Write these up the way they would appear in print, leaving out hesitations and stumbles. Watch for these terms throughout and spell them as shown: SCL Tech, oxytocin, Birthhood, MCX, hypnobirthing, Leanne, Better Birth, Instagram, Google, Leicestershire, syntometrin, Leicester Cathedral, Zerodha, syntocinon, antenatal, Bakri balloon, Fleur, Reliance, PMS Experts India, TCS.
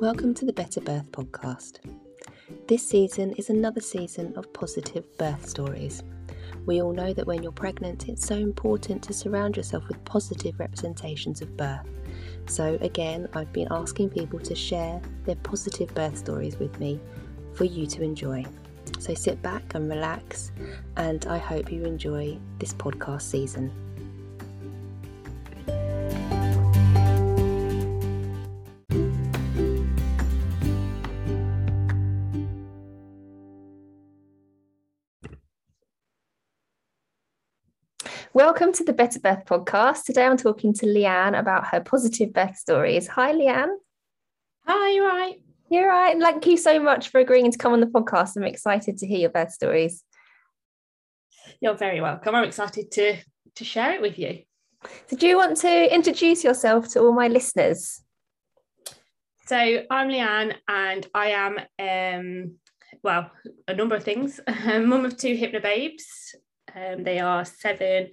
Welcome to the Better Birth podcast. This season is another season of positive birth stories. We all know that when you're pregnant, it's so important to surround yourself with positive representations of birth. So again, I've been asking people to share their positive birth stories with me for you to enjoy. So sit back and relax, and I hope you enjoy this podcast season. Welcome to the Better Birth podcast. Today I'm talking to Leanne about her positive birth stories. Hi, Leanne. Hi, you're right. You're right. Thank you so much for agreeing to come on the podcast. I'm excited to hear your birth stories. You're very welcome. I'm excited to share it with you. So do you want to introduce yourself to all my listeners? So I'm Leanne, and I am, a number of things. Mum of two hypnobabes. They are 7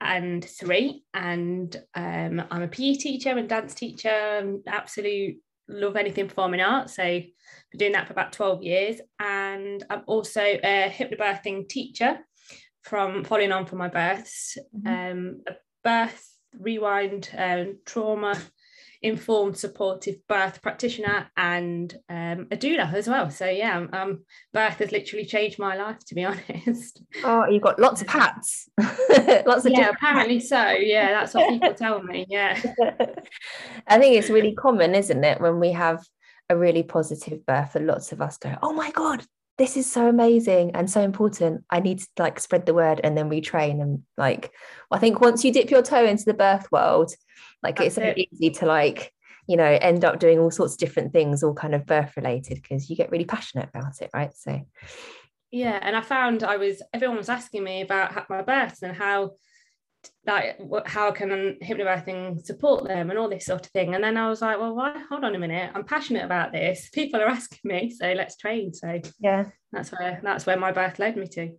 and 3, and I'm a PE teacher and dance teacher, and absolute love anything performing arts, so I've been doing that for about 12 years. And I'm also a hypnobirthing teacher following on from my births. A birth rewind trauma informed supportive birth practitioner, and a doula as well. So yeah, birth has literally changed my life, to be honest. Oh, you've got lots of hats. Lots of, yeah, apparently hats. So yeah, that's what people tell me. Yeah, I think it's really common, isn't it, when we have a really positive birth, and lots of us go, oh my god, this is so amazing and so important, I need to spread the word. And then we train, and I think once you dip your toe into the birth world, it's so easy to end up doing all sorts of different things, all kind of birth related, because you get really passionate about it, right? So yeah, and I found everyone was asking me about my births and how can hypnobirthing support them and all this sort of thing. And then I was like, hold on a minute, I'm passionate about this, people are asking me, so let's train. So yeah, that's where my birth led me to.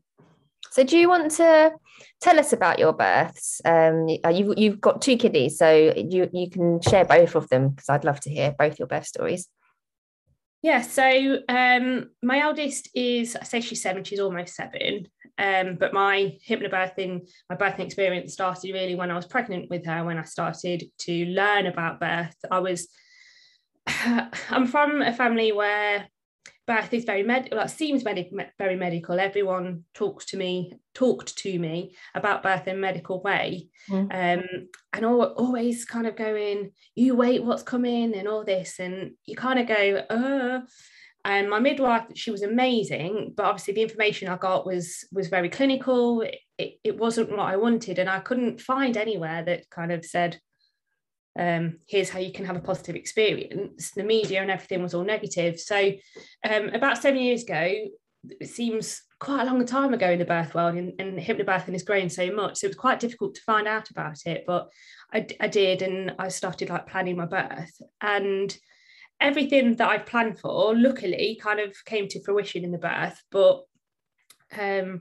So do you want to tell us about your births? You've got 2 kiddies, so you can share both of them, because I'd love to hear both your birth stories. Yeah, so my eldest is, I say she's 7, she's almost 7. But my birthing experience started really when I was pregnant with her, when I started to learn about birth. I'm from a family where birth is very medical, very medical. Everyone talked to me about birth in a medical way. And always kind of going, you wait, what's coming, and all this, and you kind of go, And my midwife, she was amazing, but obviously the information I got was very clinical. It wasn't what I wanted, and I couldn't find anywhere that kind of said, here's how you can have a positive experience. The media and everything was all negative. So about 7 years ago, it seems quite a long time ago in the birth world, and hypnobirthing has grown so much, so it was quite difficult to find out about it. But I did, and I started planning my birth, and everything that I'd planned for, luckily, kind of came to fruition in the birth. But there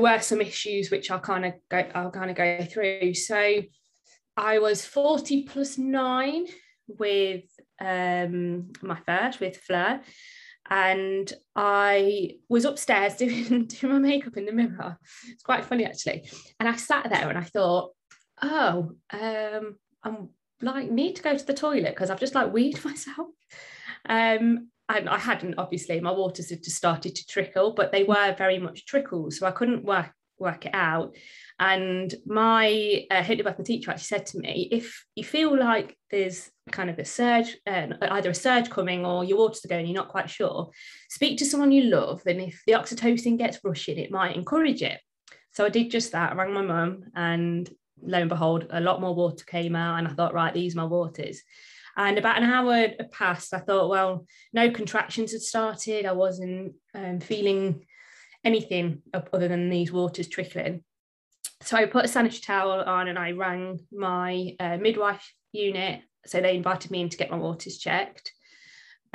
were some issues which I'll kind of go through. So I was 40 plus 9 with my first, with Fleur, and I was upstairs doing my makeup in the mirror. It's quite funny, actually. And I sat there and I thought, I'm need to go to the toilet, because I've just weed myself, and I hadn't, obviously. My waters had just started to trickle, but they were very much trickles, so I couldn't work it out. And my hypnobirthing teacher actually said to me, if you feel like there's kind of a surge, either a surge coming or your waters are going, you're not quite sure, speak to someone you love, and if the oxytocin gets rushing, it might encourage it. So I did just that. I rang my mum, and lo and behold, a lot more water came out, and I thought, right, these are my waters. And about an hour passed. I thought, no contractions had started. I wasn't feeling anything other than these waters trickling. So I put a sanitary towel on, and I rang my midwife unit. So they invited me in to get my waters checked.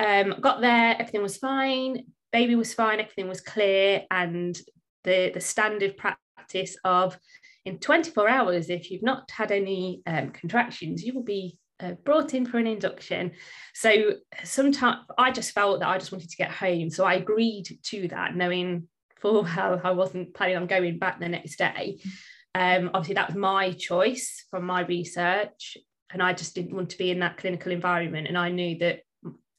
Got there, everything was fine. Baby was fine, everything was clear. And the standard practice of, in 24 hours, if you've not had any contractions, you will be brought in for an induction. So sometimes I just felt that I just wanted to get home. So I agreed to that, knowing full well I wasn't planning on going back the next day. Obviously that was my choice from my research, and I just didn't want to be in that clinical environment. And I knew that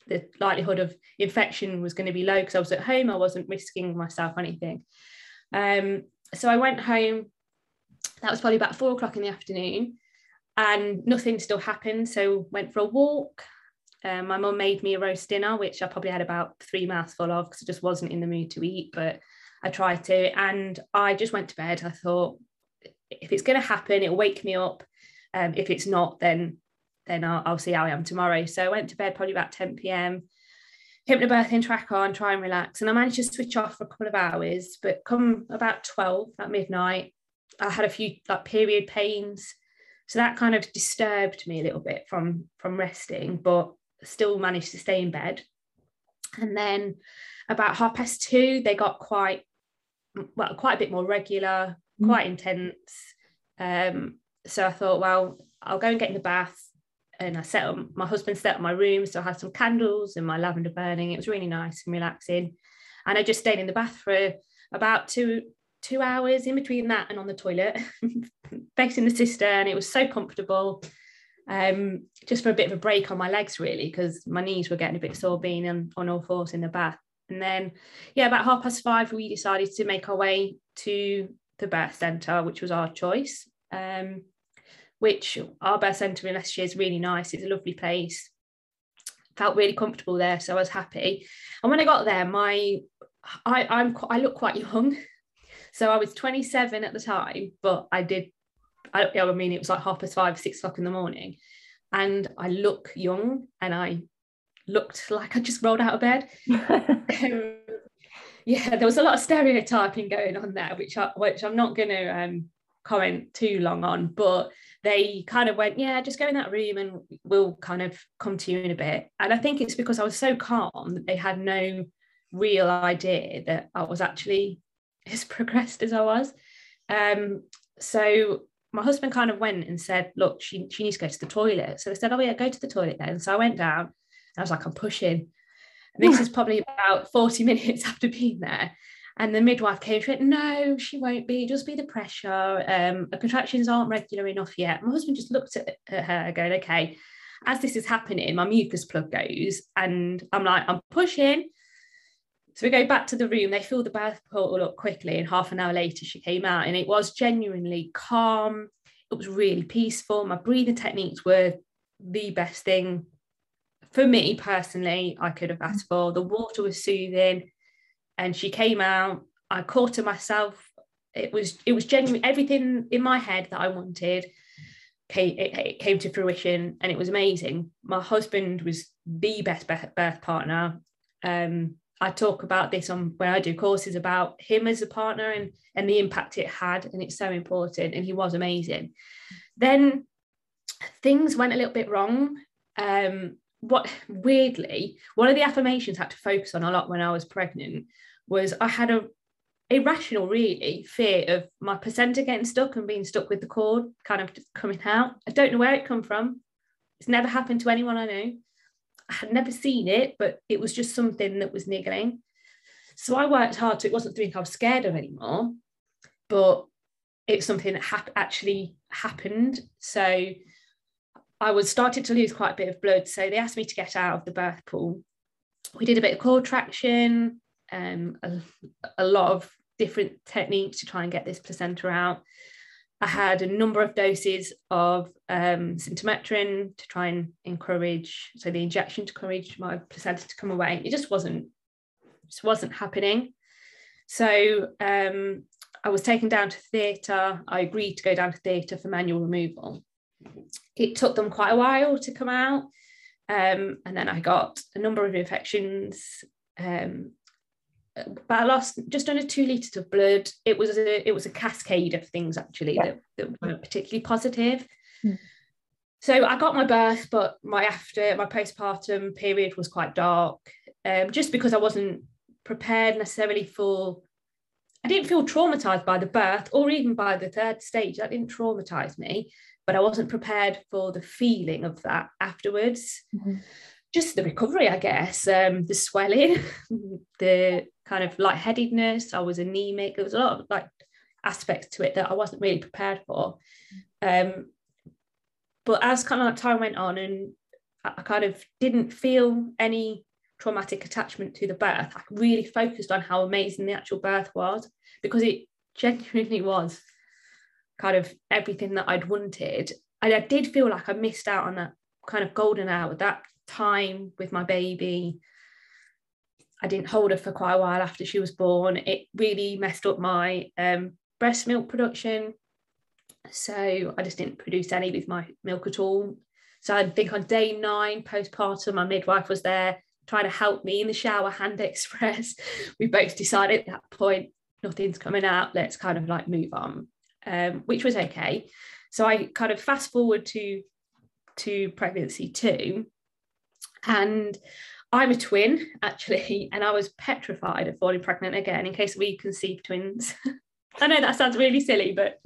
the likelihood of infection was going to be low because I was at home. I wasn't risking myself anything. So I went home. That was probably about 4 o'clock in the afternoon, and nothing still happened. So went for a walk. My mum made me a roast dinner, which I probably had about 3 mouthfuls of because I just wasn't in the mood to eat, but I tried to. And I just went to bed. I thought, if it's going to happen, it'll wake me up. If it's not, then I'll see how I am tomorrow. So I went to bed probably about 10 p.m, hypnobirthing track on, try and relax. And I managed to switch off for a couple of hours, but come about 12 at midnight, I had a few like period pains. So that kind of disturbed me a little bit from resting, but still managed to stay in bed. And then about 2:30, they got quite a bit more regular, quite intense. So I thought, well, I'll go and get in the bath. And my husband set up my room, so I had some candles and my lavender burning. It was really nice and relaxing, and I just stayed in the bath for about two hours in between that and on the toilet, facing the cistern. It was so comfortable, just for a bit of a break on my legs, really, because my knees were getting a bit sore being on all fours in the bath. And then, yeah, about 5:30, we decided to make our way to the birth centre, which was our choice. Which our birth centre in Leicestershire is really nice. It's a lovely place. Felt really comfortable there, so I was happy. And when I got there, I look quite young. So I was 27 at the time, but it was like 5:30, 6 o'clock in the morning. And I look young, and I looked like I just rolled out of bed. Yeah, there was a lot of stereotyping going on there, which I'm not going to comment too long on, but they kind of went, yeah, just go in that room and we'll kind of come to you in a bit. And I think it's because I was so calm that they had no real idea that I was actually as progressed as I was. So my husband kind of went and said, look, she needs to go to the toilet. So they said, oh yeah, go to the toilet then. So I went down and I was like, I'm pushing. And this is probably about 40 minutes after being there. And the midwife came and went, no, she won't be, just be the pressure. Her contractions aren't regular enough yet. My husband just looked at her going, okay, as this is happening, my mucus plug goes. And I'm like, I'm pushing. So we go back to the room. They filled the birth portal up quickly. And half an hour later, she came out, and it was genuinely calm. It was really peaceful. My breathing techniques were the best thing for me personally I could have asked for. The water was soothing. And she came out, I caught her myself. It was genuinely everything in my head that I wanted. It came to fruition, and it was amazing. My husband was the best birth partner. I talk about this on when I do courses about him as a partner and the impact it had, and it's so important, and he was amazing. Then things went a little bit wrong. One of the affirmations I had to focus on a lot when I was pregnant was I had a irrational, really, fear of my placenta getting stuck and being stuck with the cord kind of coming out. I don't know where it come from. It's never happened to anyone I know. I had never seen it, but it was just something that was niggling. So I worked hard, so it wasn't something I was scared of anymore, but it's something that actually happened. So I was started to lose quite a bit of blood, so they asked me to get out of the birth pool. We did a bit of cord traction, a lot of different techniques to try and get this placenta out. I had a number of doses of syntometrin to try and encourage my placenta to come away. It just wasn't happening. So I was taken down to theatre. I agreed to go down to theatre for manual removal. It took them quite a while to come out, and then I got a number of infections, but I lost just under 2 litres of blood. It was a cascade of things, actually, that weren't particularly positive. So I got my birth, but my postpartum period was quite dark, just because I wasn't prepared necessarily for I didn't feel traumatized by the birth or even by the third stage. That didn't traumatize me, but I wasn't prepared for the feeling of that afterwards. Mm-hmm. Just the recovery, I guess, the swelling, the kind of lightheadedness. I was anemic. There was a lot of like aspects to it that I wasn't really prepared for. But as kind of like time went on and I kind of didn't feel any traumatic attachment to the birth, I really focused on how amazing the actual birth was, because it genuinely was kind of everything that I'd wanted. And I did feel like I missed out on that kind of golden hour, that time with my baby. I didn't hold her for quite a while after she was born. It really messed up my breast milk production, so I just didn't produce any with my milk at all. So I think on day 9 postpartum, my midwife was there trying to help me in the shower, hand express. We both decided at that point, nothing's coming out, let's kind of like move on, which was okay. So I kind of fast forward to pregnancy 2, and I'm a twin actually, and I was petrified of falling pregnant again in case we conceive twins. I know that sounds really silly, but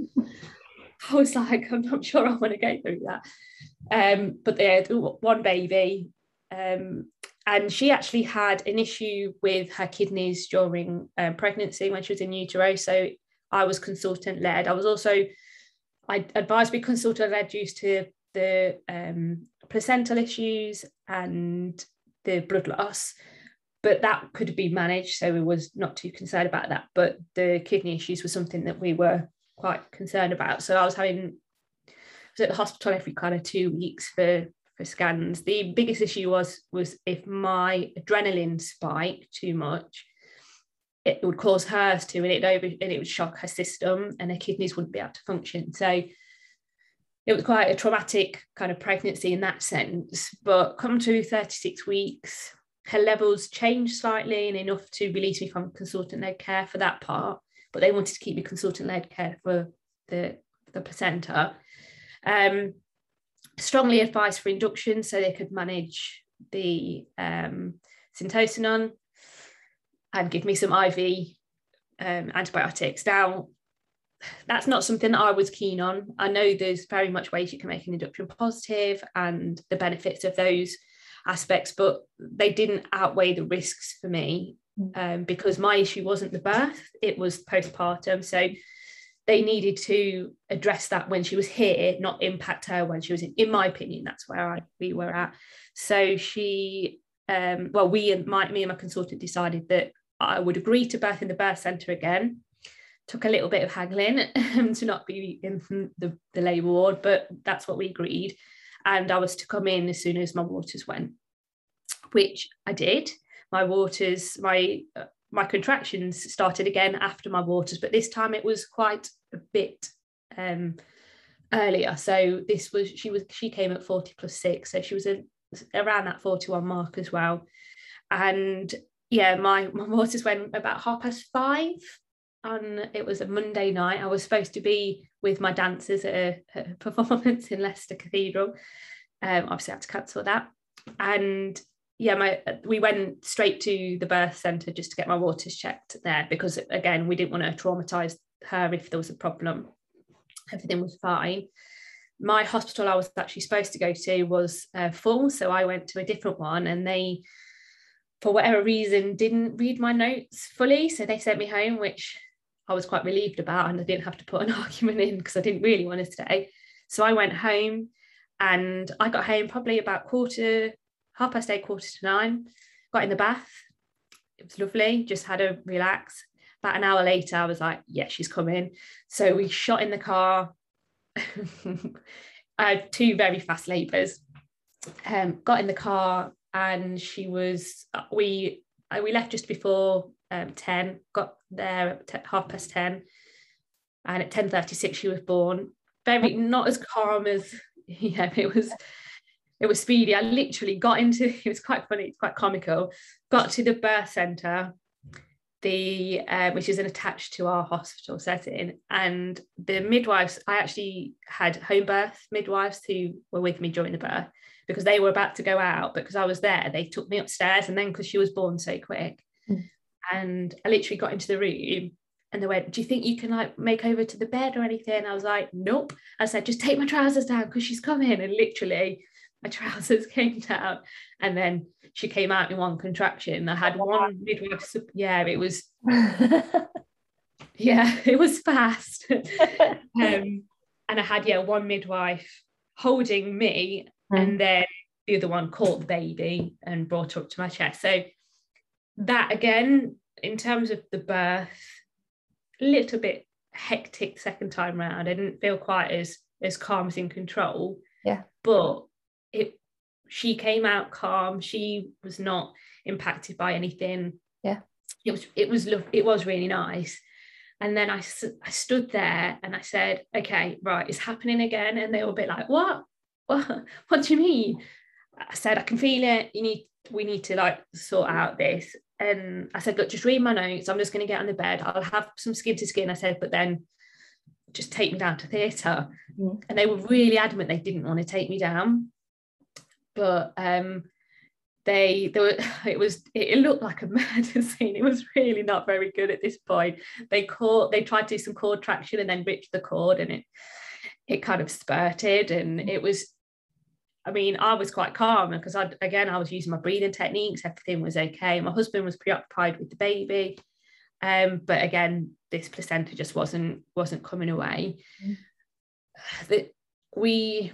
I was like, I'm not sure I want to go through that. But they had one baby, and she actually had an issue with her kidneys during pregnancy when she was in utero. So I was consultant led. I was also, I advised to be consultant led due to the placental issues and the blood loss, but that could be managed, so we was not too concerned about that. But the kidney issues were something that we were quite concerned about. So I was at the hospital every kind of 2 weeks for scans. The biggest issue was if my adrenaline spiked too much, it would cause hers to, and it would shock her system, and her kidneys wouldn't be able to function. So it was quite a traumatic kind of pregnancy in that sense. But come to 36 weeks, her levels changed slightly and enough to release me from consultant-led care for that part, but they wanted to keep me consultant-led care for the placenta. Strongly advised for induction so they could manage the syntocinon and give me some IV antibiotics. Now, that's not something that I was keen on. I know there's very much ways you can make an induction positive and the benefits of those aspects, but they didn't outweigh the risks for me, because my issue wasn't the birth, it was postpartum. So they needed to address that when she was here, not impact her when she was in my opinion. That's where we were at. So she, me and my consultant decided that I would agree to birth in the birth centre again. Took a little bit of haggling to not be in the labour ward, but that's what we agreed. And I was to come in as soon as my waters went, which I did. My waters, my contractions started again after my waters, but this time it was quite a bit earlier. So this was she came at 40+6, so she was around that 41 mark as well. And yeah, my waters went about 5:30. It was a Monday night. I was supposed to be with my dancers at a performance in Leicester Cathedral. Obviously I had to cancel that. And yeah, we went straight to the birth centre just to get my waters checked there, because again, we didn't want to traumatise her if there was a problem. Everything was fine. My hospital I was actually supposed to go to was full, so I went to a different one, and they, for whatever reason, didn't read my notes fully, so they sent me home, which I was quite relieved about, and I didn't have to put an argument in because I didn't really want to stay. So I went home, and I got home probably about 8:30, 8:45, got in the bath. It was lovely, just had a relax. About an hour later, I was like, yeah, she's coming. So we shot in the car. I had 2 very fast labours. Got in the car, and she was, we left just before 10, got there at 10:30, and at 10:36 she was born. Very not as calm as, yeah, it was speedy. I literally got into, it was quite funny, it's quite comical, got to the birth centre, which isn't attached to our hospital setting, and the midwives, I actually had home birth midwives who were with me during the birth, because they were about to go out, because I was there, they took me upstairs, and then because she was born so quick, and I literally got into the room, And they went, do you think you can like make over to the bed or anything? And I was like, nope. I said, just take my trousers down because she's coming. And literally my trousers came down and then she came out in one contraction. I had one midwife. Yeah, it was, yeah, it was fast. And I had, yeah, one midwife holding me and then the other one caught the baby and brought her up to my chest. So that again, in terms of the birth, little bit hectic second time round. I didn't feel quite as calm as in control. Yeah. But she came out calm. She was not impacted by anything. Yeah. It was really nice. And then I stood there and I said, okay, right, it's happening again. And they were a bit like, what do you mean? I said, I can feel it. We need to like sort out this. And I said, look, just read my notes. I'm just going to get on the bed. I'll have some skin to skin. I said, but then just take me down to theatre. Mm. And they were really adamant they didn't want to take me down. But it looked like a murder scene. It was really not very good at this point. They tried to do some cord traction and then ripped the cord and it kind of spurted. And it was, I mean, I was quite calm because I was using my breathing techniques. Everything was okay. My husband was preoccupied with the baby. But again, this placenta just wasn't coming away. Mm. We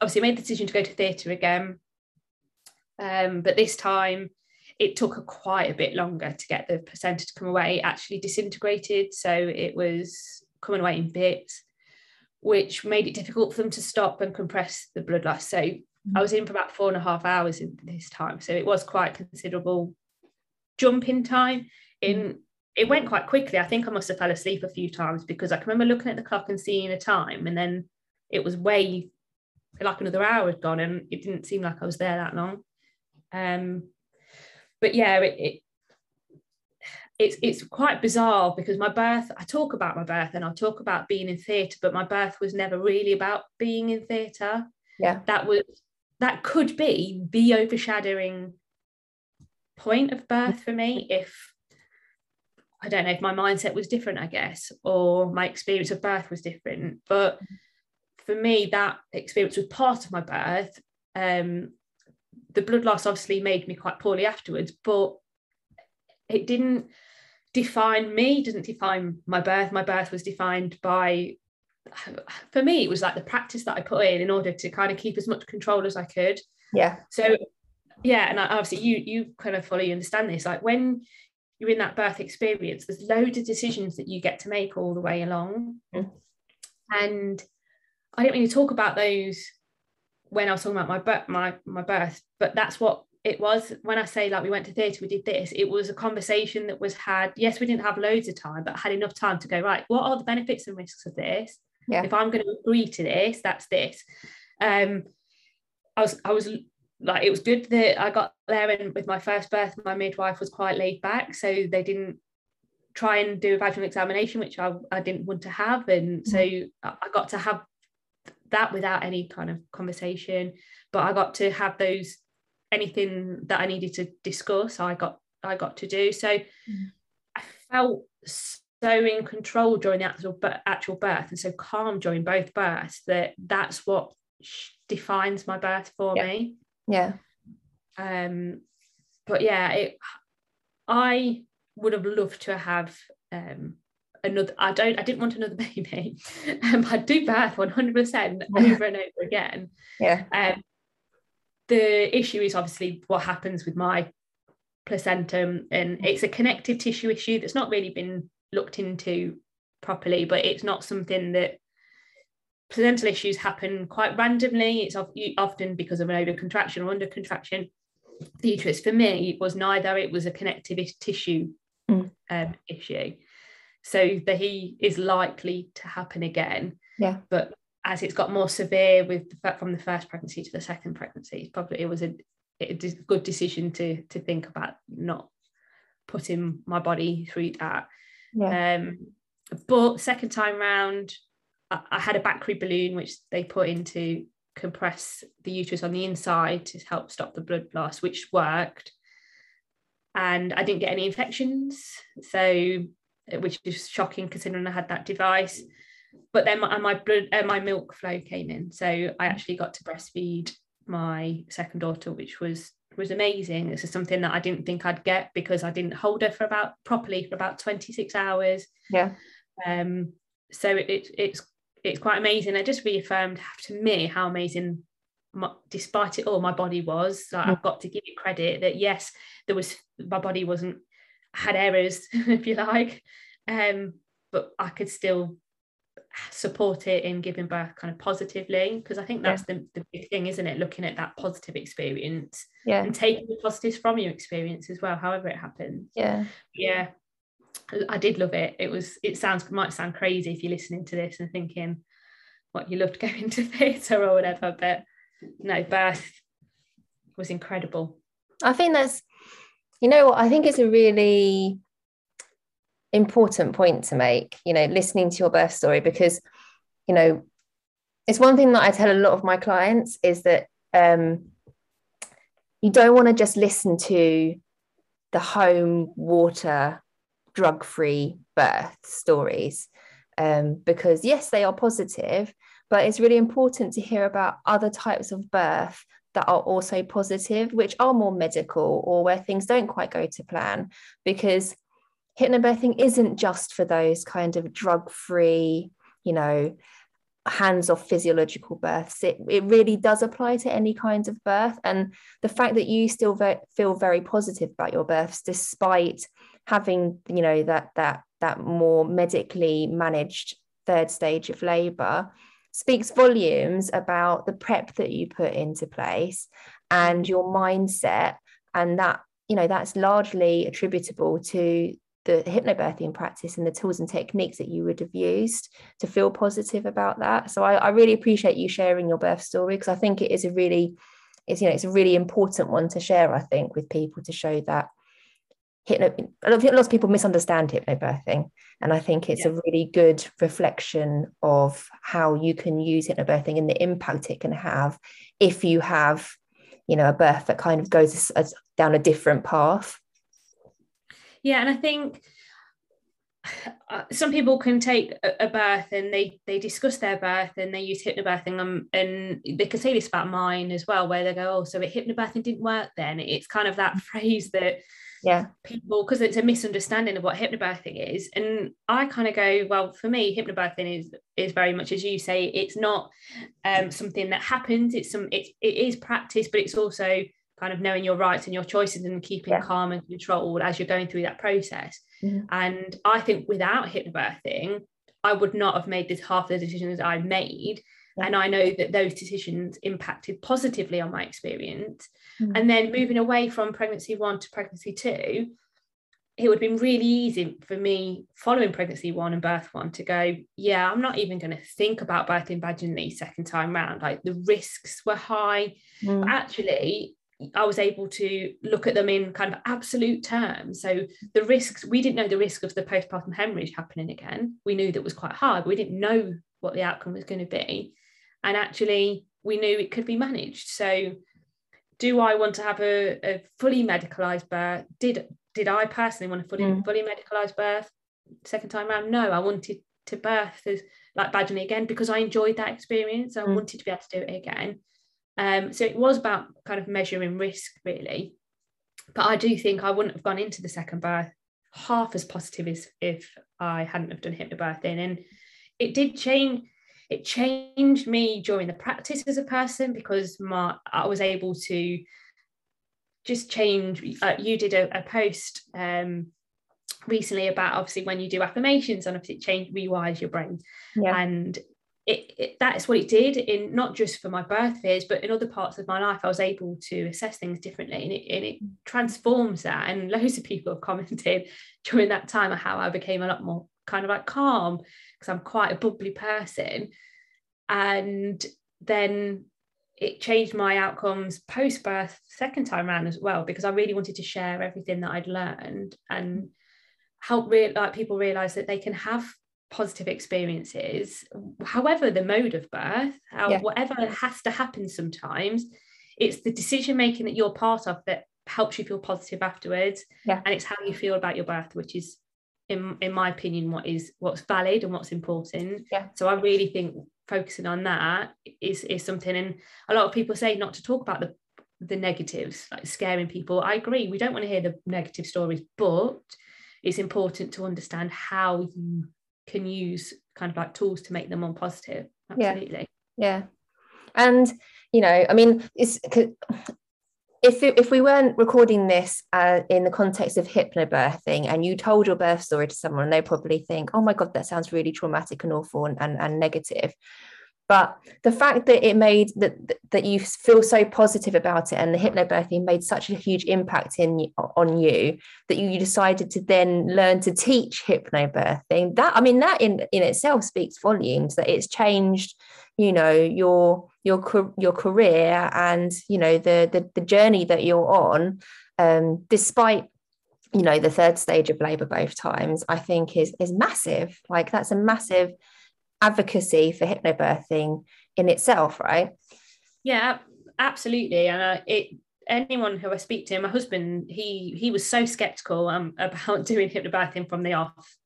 obviously made the decision to go to theatre again. But this time it took quite a bit longer to get the placenta to come away. It actually disintegrated. So it was coming away in bits, which made it difficult for them to stop and compress the blood loss. So I was in for about 4.5 hours in this time. So it was quite a considerable jump in time. It went quite quickly. I think I must have fell asleep a few times because I can remember looking at the clock and seeing a time, and then it was way like another hour had gone and it didn't seem like I was there that long. But yeah, it's quite bizarre because my birth, I talk about my birth and I talk about being in theatre, but my birth was never really about being in theatre. Yeah. That could be the overshadowing point of birth for me if, I don't know, if my mindset was different, I guess, or my experience of birth was different. But for me, that experience was part of my birth. The blood loss obviously made me quite poorly afterwards, but it didn't define me, didn't define my birth. My birth was defined by, for me, it was like the practice that I put in order to kind of keep as much control as I could. Yeah. So, yeah, and obviously you kind of fully understand this. Like when you're in that birth experience, there's loads of decisions that you get to make all the way along. Mm. And I didn't really talk about those when I was talking about my birth, but that's what it was. When I say like we went to theatre, we did this, it was a conversation that was had. Yes, we didn't have loads of time, but I had enough time to go, right, what are the benefits and risks of this? Yeah. If I'm going to agree to this, that's this. I was like, it was good that I got there, and with my first birth, my midwife was quite laid back, so they didn't try and do a vaginal examination, which I didn't want to have, and so I got to have that without any kind of conversation, but I got to have those, anything that I needed to discuss, I got to do. So I felt so in control during the actual birth, and so calm during both births, that's what defines my birth for me. Yeah. But yeah, I would have loved to have another. I didn't want another baby. I'd do birth 100% over and over again. Yeah. The issue is obviously what happens with my placentum, and it's a connective tissue issue that's not really been looked into properly, but it's not something that placental issues happen quite randomly. It's often because of an over contraction or under contraction. The uterus, for me, it was neither. It was a connective tissue issue. So the he is likely to happen again. Yeah. But as it's got more severe from the first pregnancy to the second pregnancy, it was a good decision to think about not putting my body through that. Yeah. But second time round, I had a Bakri balloon, which they put in to compress the uterus on the inside to help stop the blood loss, which worked. And I didn't get any infections. So which is shocking considering I had that device. But then my milk flow came in, so I actually got to breastfeed my second daughter, which was amazing. This is something that I didn't think I'd get because I didn't hold her properly for about 26 hours. Yeah. So it's quite amazing. It just reaffirmed to me how amazing, despite it all, my body was. Like, I've got to give it credit that yes, my body had errors, if you like, but I could still support it in giving birth kind of positively, because I think that's the big thing, isn't it? Looking at that positive experience, yeah, and taking the positives from your experience as well, however it happens. Yeah, I did love it. It might sound crazy if you're listening to this and thinking, what, you loved going to theatre or whatever, but no, birth was incredible. I think that's, you know what, I think it's a really important point to make, you know, listening to your birth story, because, you know, it's one thing that I tell a lot of my clients is that you don't want to just listen to the home, water, drug-free birth stories, because yes, they are positive, but it's really important to hear about other types of birth that are also positive, which are more medical or where things don't quite go to plan, because hypnobirthing isn't just for those kind of drug-free, you know, hands-off physiological births. It really does apply to any kind of birth. And the fact that you still feel very positive about your births, despite having, you know, that more medically managed third stage of labour, speaks volumes about the prep that you put into place and your mindset. And that, you know, that's largely attributable to the hypnobirthing practice and the tools and techniques that you would have used to feel positive about that. So I really appreciate you sharing your birth story, because I think it's a really important one to share, I think, with people, to show that lots of people misunderstand hypnobirthing, and I think it's a really good reflection of how you can use hypnobirthing and the impact it can have if you have, you know, a birth that kind of goes down a different path. Yeah, and I think some people can take a birth and they discuss their birth and they use hypnobirthing, and they can say this about mine as well, where they go, oh, so hypnobirthing didn't work then. It's kind of that phrase that people, because it's a misunderstanding of what hypnobirthing is. And I kind of go, well, for me, hypnobirthing is very much, as you say, it's not something that happens. It is practice, but it's also kind of knowing your rights and your choices and keeping calm and controlled as you're going through that process. Mm-hmm. And I think without hypnobirthing, I would not have made half the decisions I made. Yeah. And I know that those decisions impacted positively on my experience. Mm-hmm. And then moving away from pregnancy 1 to pregnancy 2, it would have been really easy for me following pregnancy 1 and birth 1 to go, yeah, I'm not even going to think about birthing vaginally second time round. Like, the risks were high. Mm-hmm. But actually, I was able to look at them in kind of absolute terms. So the risks, we didn't know the risk of the postpartum hemorrhage happening again. We knew that was quite high, but we didn't know what the outcome was going to be. And actually, we knew it could be managed. So do I want to have a fully medicalised birth? Did I personally want a fully medicalised birth second time round? No, I wanted to birth as like vaginally again, because I enjoyed that experience. I wanted to be able to do it again. So it was about kind of measuring risk, really. But I do think I wouldn't have gone into the second birth half as positive as if I hadn't have done hypnobirthing. And it did change. It changed me during the practice as a person, because I was able to just change. You did a post recently about, obviously, when you do affirmations, and obviously it rewires your brain. Yeah. And that's what it did, in not just for my birth fears, but in other parts of my life. I was able to assess things differently, and it transforms that. And loads of people have commented during that time on how I became a lot more kind of like calm, because I'm quite a bubbly person. And then it changed my outcomes post birth second time around as well, because I really wanted to share everything that I'd learned and help people realise that they can have positive experiences, however the mode of birth, whatever has to happen. Sometimes it's the decision making that you're part of that helps you feel positive afterwards, and it's how you feel about your birth, which is in my opinion, what's valid and what's important. Yeah. So I really think focusing on that is something. And a lot of people say not to talk about the negatives, like scaring people. I agree, we don't want to hear the negative stories, but it's important to understand how you can use kind of like tools to make them more positive. Absolutely. Yeah. And, you know, I mean, it's, if we weren't recording this in the context of hypnobirthing and you told your birth story to someone, they probably think, oh my God, that sounds really traumatic and awful and negative. But the fact that it made that you feel so positive about it, and the hypnobirthing made such a huge impact on you that you decided to then learn to teach hypnobirthing, that in itself speaks volumes, that it's changed, you know, your career and, you know, the journey that you're on, despite, you know, the third stage of labour both times, I think is massive. Like, that's a massive advocacy for hypnobirthing in itself, right? Yeah, absolutely. And anyone who I speak to, my husband, he was so skeptical about doing hypnobirthing from the off.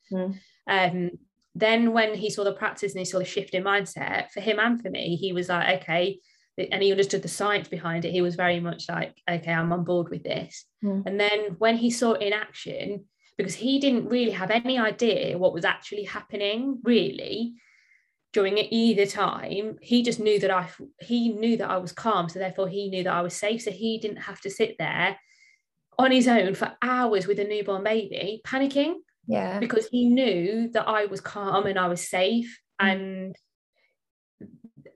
Then when he saw the practice and he saw the shift in mindset for him and for me, he was like, okay, and he understood the science behind it. He was very much like, okay, I'm on board with this. And then when he saw it in action, because he didn't really have any idea what was actually happening really during either time, he just knew that he knew that I was calm, so therefore he knew that I was safe, so he didn't have to sit there on his own for hours with a newborn baby panicking. Yeah, because he knew that I was calm and I was safe, and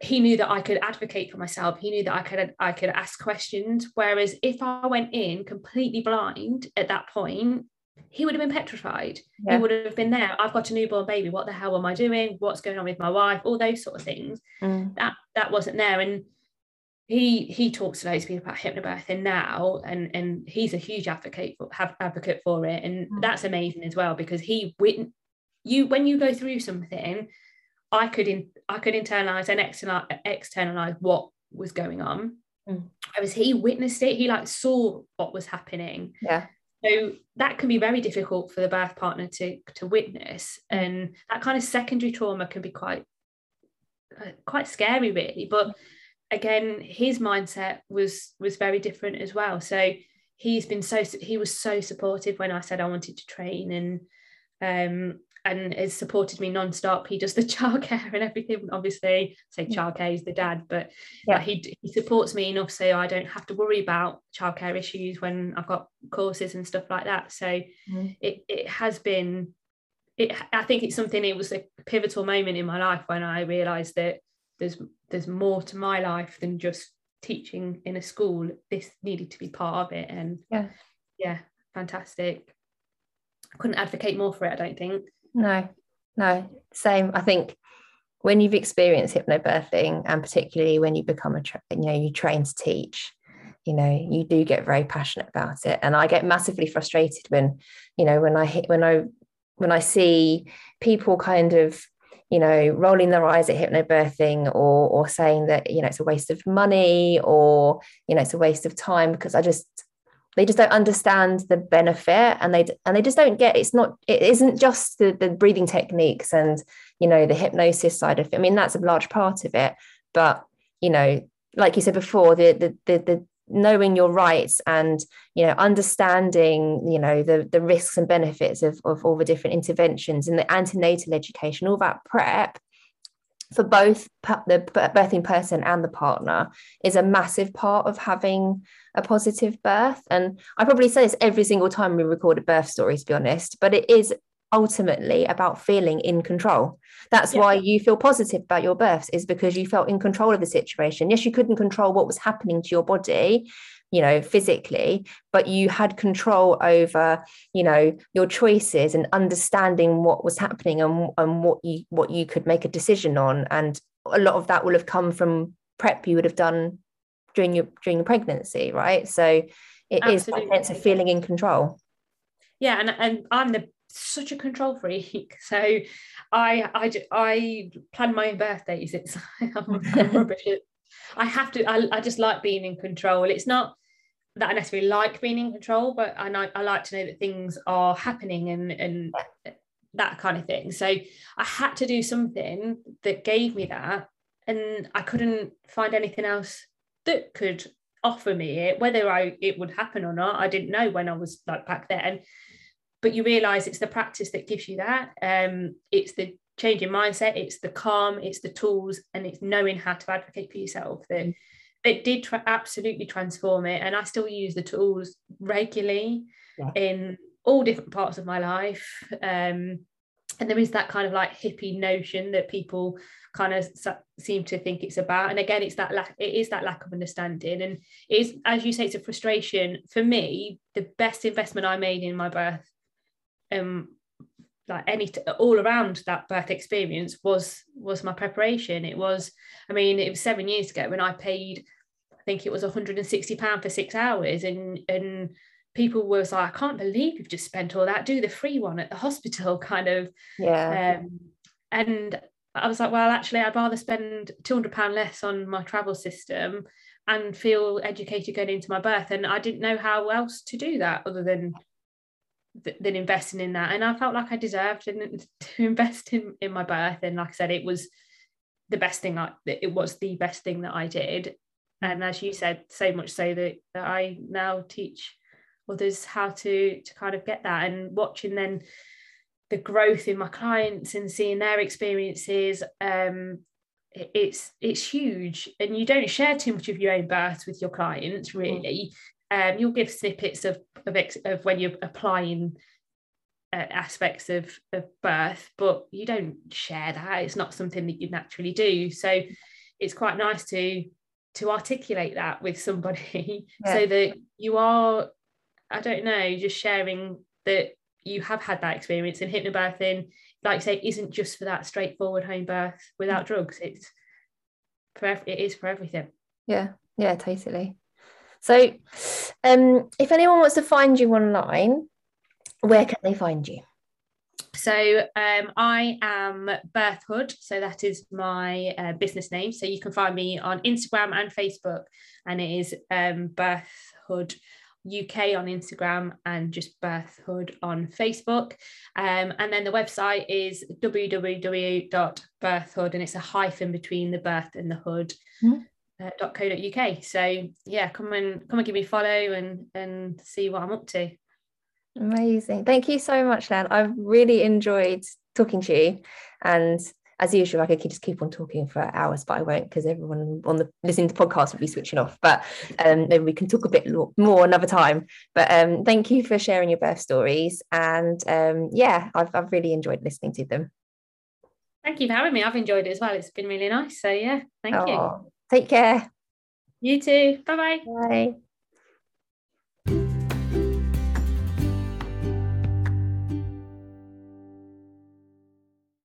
he knew that I could advocate for myself. He knew that I could ask questions. Whereas if I went in completely blind at that point, he would have been petrified. Yeah. He would have been there, I've got a newborn baby, what the hell am I doing, what's going on with my wife, all those sort of things. That wasn't there. And he talks to loads of people about hypnobirthing now, and he's a huge advocate for it, and that's amazing as well, because when you go through something, I could internalize and externalize what was going on, whereas he witnessed it, he like saw what was happening. Yeah. So that can be very difficult for the birth partner to witness, and that kind of secondary trauma can be quite scary, really. But again, his mindset was very different as well. So he was so supportive when I said I wanted to train, and has supported me nonstop. He does the childcare and everything. Obviously, I say childcare is the dad, but yeah, he supports me enough so I don't have to worry about childcare issues when I've got courses and stuff like that. So it has been. I think it's something. It was a pivotal moment in my life when I realised that there's more to my life than just teaching in a school. This needed to be part of it, and yeah, fantastic. I couldn't advocate more for it, I don't think. No, same. I think when you've experienced hypnobirthing, and particularly when you become you train to teach, you know, you do get very passionate about it. And I get massively frustrated when I see people kind of, you know, rolling their eyes at hypnobirthing or saying that, you know, it's a waste of money, or, you know, it's a waste of time, because they just don't understand the benefit, and they just don't get it isn't just the breathing techniques and, you know, the hypnosis side of it. I mean, that's a large part of it, but, you know, like you said before, the knowing your rights and, you know, understanding, you know, the risks and benefits of all the different interventions and the antenatal education, all that prep for both the birthing person and the partner is a massive part of having a positive birth. And I probably say this every single time we record a birth story, to be honest, but it is ultimately about feeling in control. That's why you feel positive about your births, is because you felt in control of the situation. Yes, you couldn't control what was happening to your body, you know, physically, but you had control over, you know, your choices and understanding what was happening and what you could make a decision on. And a lot of that will have come from prep you would have done during your pregnancy, right? So it Absolutely. Is that sense of feeling in control. Yeah, and I'm such a control freak, so I plan my own birthdays. It's I'm rubbish. I have to. I just like being in control. It's not that I necessarily like being in control, but I like to know that things are happening and that kind of thing. So I had to do something that gave me that, and I couldn't find anything else that could offer me it. Whether it would happen or not, I didn't know when I was like back then. But you realise it's the practice that gives you that. It's the change in mindset, it's the calm, it's the tools, and it's knowing how to advocate for yourself that it did absolutely transform it. And I still use the tools regularly in all different parts of my life. And there is that kind of like hippie notion that people kind of seem to think it's about. And again, it's that lack of understanding. And it is, as you say, it's a frustration. For me, the best investment I made in my birth, like all around that birth experience, was my preparation. It was, I mean, it was 7 years ago when I paid, I think it was £160 for 6 hours, and people were like, I can't believe you've just spent all that, do the free one at the hospital kind of. And I was like, well, actually I'd rather spend £200 less on my travel system and feel educated going into my birth. And I didn't know how else to do that other than investing in that. And I felt like I deserved to invest in my birth. And like I said, it was the best thing that I did. And as you said, so much so that I now teach others how to kind of get that. And watching then the growth in my clients and seeing their experiences, it's huge. And you don't share too much of your own birth with your clients, really. You'll give snippets of when you're applying aspects of birth, but you don't share that. It's not something that you naturally do. So it's quite nice to articulate that with somebody, so that you are, I don't know, just sharing that you have had that experience. And hypnobirthing, like you say, isn't just for that straightforward home birth without drugs. It is for everything. Yeah, totally. So if anyone wants to find you online, where can they find you? So I am Birthhood, so that is my business name. So you can find me on Instagram and Facebook, and it is Birthhood UK on Instagram and just Birthhood on Facebook. And then the website is www.birthhood, and it's a hyphen between the birth and the hood. .co.uk. So yeah, come and give me a follow and see what I'm up to. Amazing. Thank you so much, Leanne. I've really enjoyed talking to you, and as usual I could just keep on talking for hours, but I won't, because everyone on the listening to the podcast will be switching off. But maybe we can talk a bit more another time. But thank you for sharing your birth stories, and I've really enjoyed listening to them. Thank you for having me. I've enjoyed it as well. It's been really nice. So yeah, thank you. Take care. You too. Bye-bye. Bye.